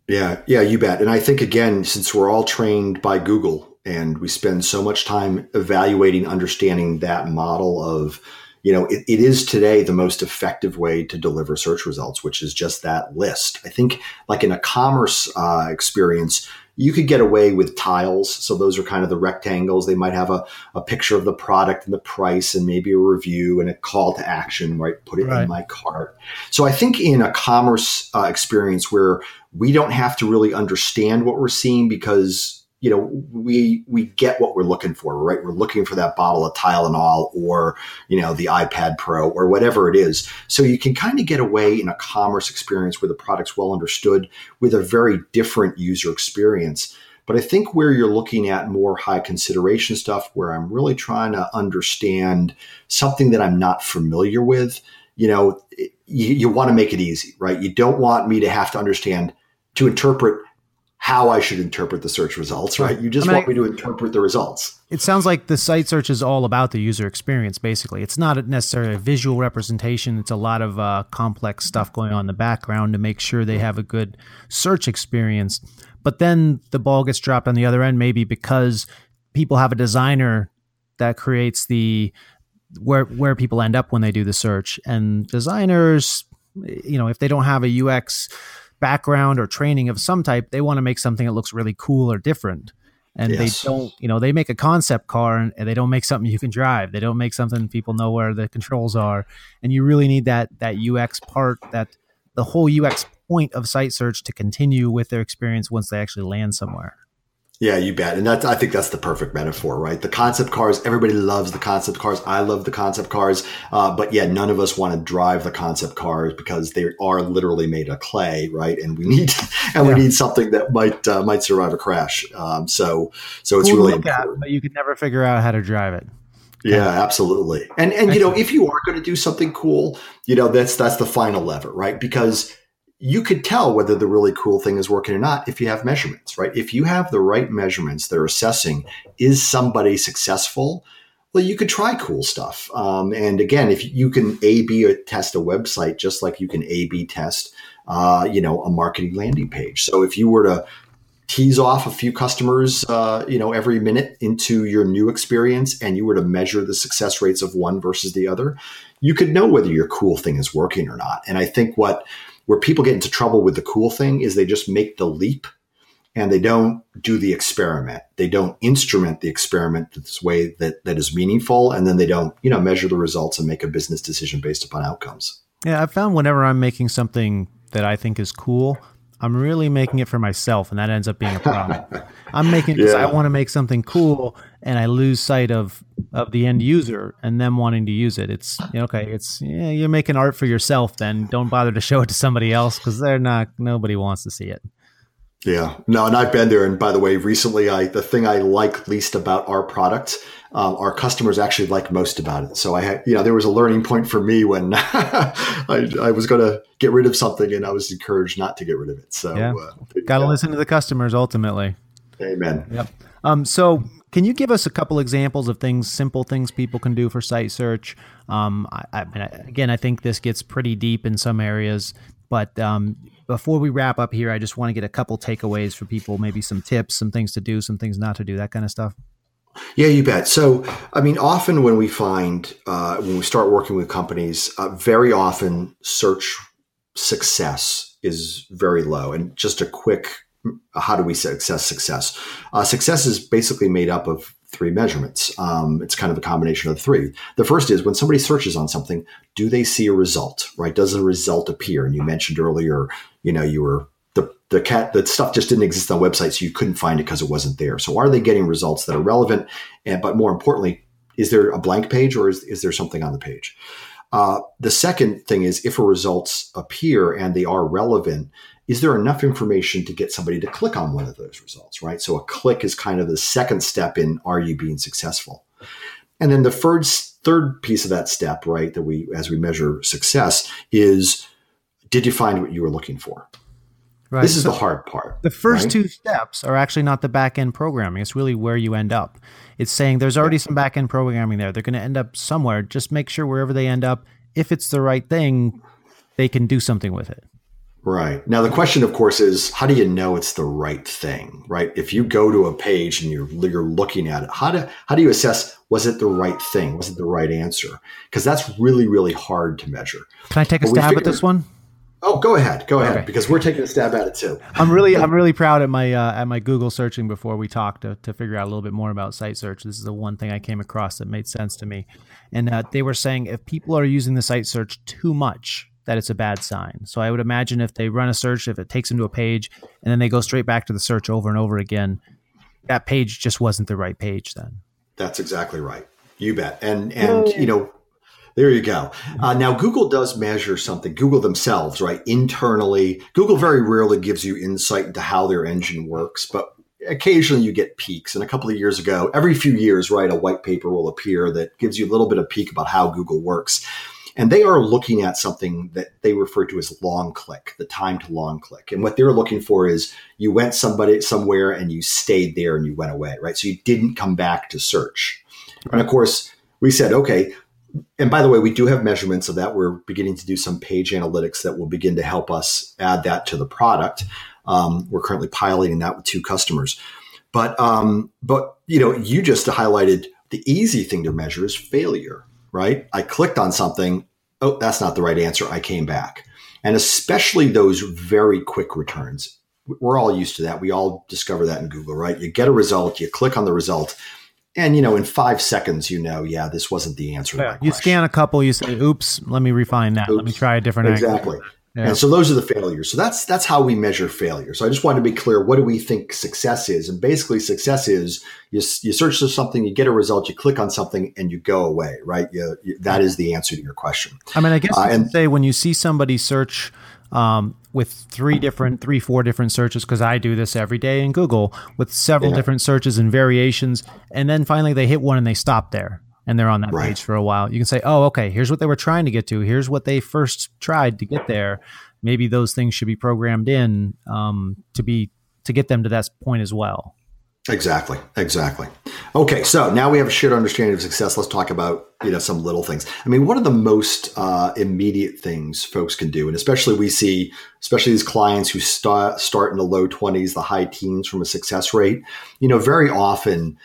Yeah, you bet. And I think, again, since we're all trained by Google and we spend so much time evaluating, understanding that model of it is today the most effective way to deliver search results, which is just that list. I think like in a commerce experience, you could get away with tiles. So those are kind of the rectangles. They might have a picture of the product and the price and maybe a review and a call to action, right? Put it in my cart. So I think in a commerce experience where we don't have to really understand what we're seeing because we get what we're looking for, right? We're looking for that bottle of Tylenol or, the iPad Pro or whatever it is. So you can kind of get away in a commerce experience where the product's well understood with a very different user experience. But I think where you're looking at more high consideration stuff, where I'm really trying to understand something that I'm not familiar with, you want to make it easy, right? You don't want me to have to understand to interpret how I should interpret the search results, right? You just want me to interpret the results. It sounds like the site search is all about the user experience, basically. It's not necessarily a visual representation. It's a lot of complex stuff going on in the background to make sure they have a good search experience. But then the ball gets dropped on the other end, maybe because people have a designer that creates the where people end up when they do the search. And designers, if they don't have a UX background or training of some type, they want to make something that looks really cool or different. And They don't, they make a concept car and they don't make something you can drive. They don't make something people know where the controls are. And you really need that UX part, that the whole UX point of site search to continue with their experience once they actually land somewhere. Yeah, you bet. And I think that's the perfect metaphor, right? The concept cars, everybody loves the concept cars. I love the concept cars. But none of us want to drive the concept cars because they are literally made of clay, right? And we need something that might survive a crash. So it's really important. But you could never figure out how to drive it. Yeah, absolutely. And if you are going to do something cool, that's the final lever, right? Because you could tell whether the really cool thing is working or not if you have measurements, right? If you have the right measurements that are assessing, is somebody successful? Well, you could try cool stuff. And again, if you can A/B test a website, just like you can A/B test, a marketing landing page. So if you were to tease off a few customers, every minute into your new experience, and you were to measure the success rates of one versus the other, you could know whether your cool thing is working or not. And I think where people get into trouble with the cool thing is they just make the leap and they don't do the experiment. They don't instrument the experiment this way that is meaningful. And then they don't, measure the results and make a business decision based upon outcomes. Yeah. I found whenever I'm making something that I think is cool, I'm really making it for myself, and that ends up being a problem. I'm making it because I want to make something cool, and I lose sight of the end user and them wanting to use it. It's you're making art for yourself, then don't bother to show it to somebody else because nobody wants to see it. Yeah, no, and I've been there. And by the way, recently, the thing I like least about our product, our customers actually like most about it. So I had, there was a learning point for me when I was going to get rid of something, and I was encouraged not to get rid of it. So got to listen to the customers ultimately. Amen. Yep. So can you give us a couple examples of simple things people can do for site search? I think this gets pretty deep in some areas, but before we wrap up here, I just want to get a couple takeaways for people, maybe some tips, some things to do, some things not to do, that kind of stuff. Yeah, you bet. So, often when we find, when we start working with companies, very often search success is very low. And just a quick, how do we assess success? Success is basically made up of three measurements. It's kind of a combination of three. The first is when somebody searches on something, do they see a result, right? Does the result appear? And you mentioned earlier, you were the stuff just didn't exist on websites, so you couldn't find it because it wasn't there. So are they getting results that are relevant? But more importantly, is there a blank page, or is there something on the page? The second thing is, if results appear and they are relevant, is there enough information to get somebody to click on one of those results, right? So a click is kind of the second step in, are you being successful? And then the third piece of that step, right, that as we measure success is, did you find what you were looking for? Right. This is the hard part. The first two steps are actually not the back-end programming. It's really where you end up. It's saying there's already some back-end programming there. They're going to end up somewhere. Just make sure wherever they end up, if it's the right thing, they can do something with it. Right. Now, the question, of course, is how do you know it's the right thing, right? If you go to a page and you're looking at it, how do you assess, was it the right thing? Was it the right answer? Because that's really, really hard to measure. Can I take a stab at this one? Oh, go ahead, because we're taking a stab at it too. I'm really proud at my Google searching before we talked to figure out a little bit more about site search. This is the one thing I came across that made sense to me, and they were saying if people are using the site search too much, that it's a bad sign. So I would imagine if they run a search, if it takes them to a page, and then they go straight back to the search over and over again, that page just wasn't the right page then. That's exactly right. You bet. And Yay. There you go. Now, Google does measure something. Google themselves, right? Internally, Google very rarely gives you insight into how their engine works, but occasionally you get peaks. And a couple of years ago, every few years, right, a white paper will appear that gives you a little bit of peek about how Google works. And they are looking at something that they refer to as long click, the time to long click. And what they're looking for is you went somewhere and you stayed there and you went away, right? So you didn't come back to search. Right. And of course, we said, okay. And by the way, we do have measurements of that. We're beginning to do some page analytics that will begin to help us add that to the product. We're currently piloting that with 2 customers. But you just highlighted the easy thing to measure is failure, right? I clicked on something. Oh, that's not the right answer. I came back. And especially those very quick returns. We're all used to that. We all discover that in Google, right? You get a result, you click on the result. And, in 5 seconds, this wasn't the answer to that question. You scan a couple, you say, oops, let me refine that. Oops. Let me try a different angle. Exactly. Yeah. And so those are the failures. So that's how we measure failure. So I just wanted to be clear, what do we think success is? And basically success is you search for something, you get a result, you click on something, and you go away, right? That is the answer to your question. I mean, I guess I can say when you see somebody search with 3-4 different searches, because I do this every day in Google with several different searches and variations. And then finally they hit one and they stop there and they're on that page for a while. You can say, oh, okay, here's what they were trying to get to. Here's what they first tried to get there. Maybe those things should be programmed in to get them to that point as well. Exactly. Okay, so now we have a shared understanding of success. Let's talk about, some little things. I mean, what are the most immediate things folks can do? And especially we see, these clients who start in the low 20s, the high teens from a success rate, very often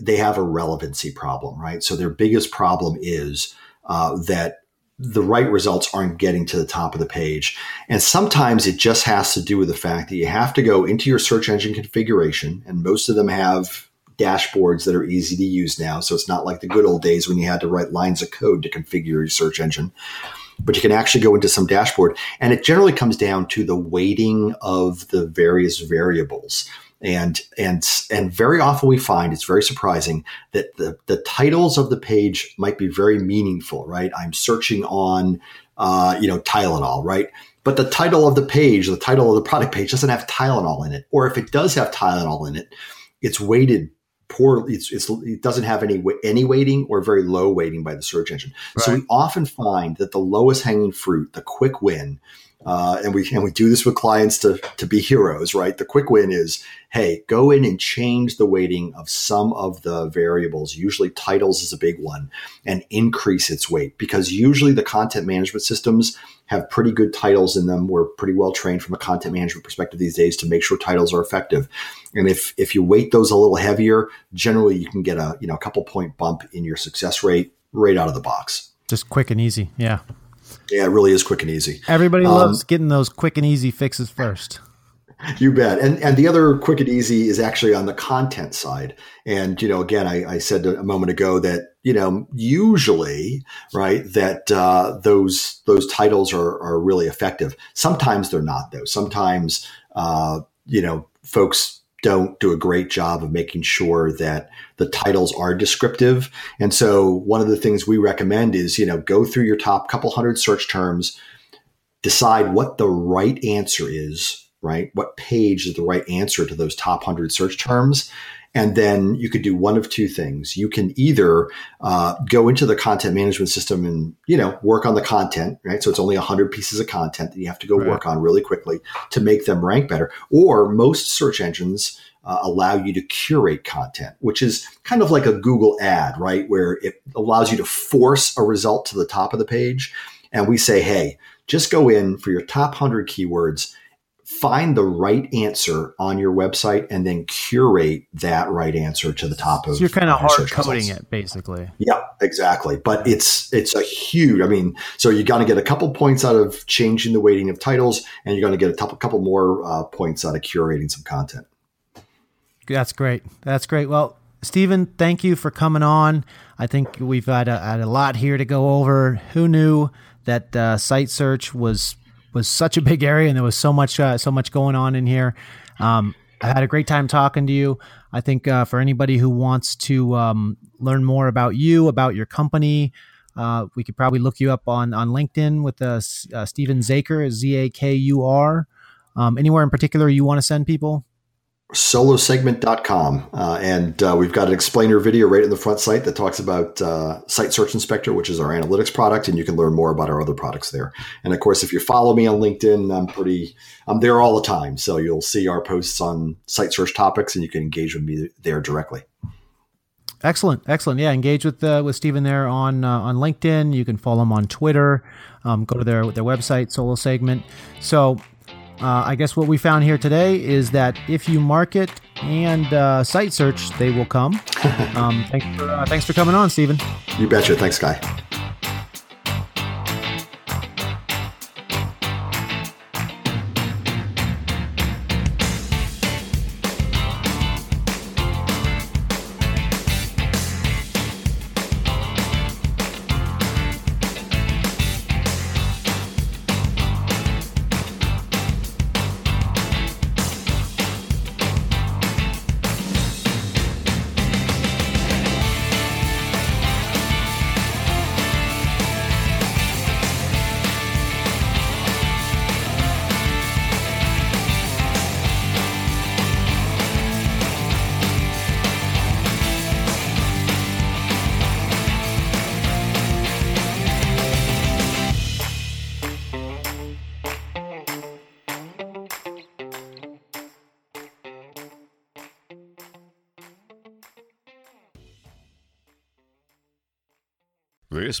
they have a relevancy problem, right? So their biggest problem is that the right results aren't getting to the top of the page. And sometimes it just has to do with the fact that you have to go into your search engine configuration, and most of them have dashboards that are easy to use now. So it's not like the good old days when you had to write lines of code to configure your search engine, but you can actually go into some dashboard. And it generally comes down to the weighting of the various variables. And very often we find, it's very surprising, that the titles of the page might be very meaningful, right? I'm searching on, Tylenol, right? But the title of the page, the title of the product page doesn't have Tylenol in it. Or if it does have Tylenol in it, it's weighted poorly. It doesn't have any weighting or very low weighting by the search engine. Right. So we often find that the lowest hanging fruit, the quick win, and we do this with clients to be heroes, right? The quick win is, hey, go in and change the weighting of some of the variables. Usually titles is a big one, and increase its weight, because usually the content management systems have pretty good titles in them. We're pretty well trained from a content management perspective these days to make sure titles are effective. And if you weight those a little heavier, generally you can get a couple point bump in your success rate right out of the box. Just quick and easy. Yeah. Yeah, it really is quick and easy. Everybody loves getting those quick and easy fixes first. You bet. And the other quick and easy is actually on the content side. And, again, I said a moment ago that, usually, right, that those titles are really effective. Sometimes they're not, though. Sometimes, folks don't do a great job of making sure that the titles are descriptive. And so one of the things we recommend is, go through your top couple hundred search terms, decide what the right answer is, right? What page is the right answer to those top 100 search terms? And then you could do one of two things. You can either go into the content management system and, work on the content, right? So it's only 100 pieces of content that you have to go work on really quickly to make them rank better. Or most search engines allow you to curate content, which is kind of like a Google ad, right? Where it allows you to force a result to the top of the page. And we say, hey, just go in for your top 100 keywords, find the right answer on your website, and then curate that right answer to the top of. So you're kind of hard coding it, basically. Yeah, exactly. But it's a huge, so you're going to get a couple points out of changing the weighting of titles, and you're going to get a couple more points out of curating some content. That's great. Well, Stephen, thank you for coming on. I think we've had a lot here to go over. Who knew that site search was such a big area, and there was so much going on in here. I had a great time talking to you. I think for anybody who wants to learn more about you, about your company, we could probably look you up on LinkedIn with Stephen Zakur, Z-A-K-U-R. Anywhere in particular you want to send people? solosegment.com. And we've got an explainer video right in the front site that talks about Site Search Inspector, which is our analytics product, and you can learn more about our other products there. And of course, if you follow me on LinkedIn, I'm there all the time. So you'll see our posts on site search topics, and you can engage with me there directly. Excellent. Yeah, engage with Stephen there on LinkedIn. You can follow him on Twitter. Go to their website, Solo Segment. So I guess what we found here today is that if you market and site search, they will come. Thanks for coming on, Stephen. You betcha. Thanks, Guy. This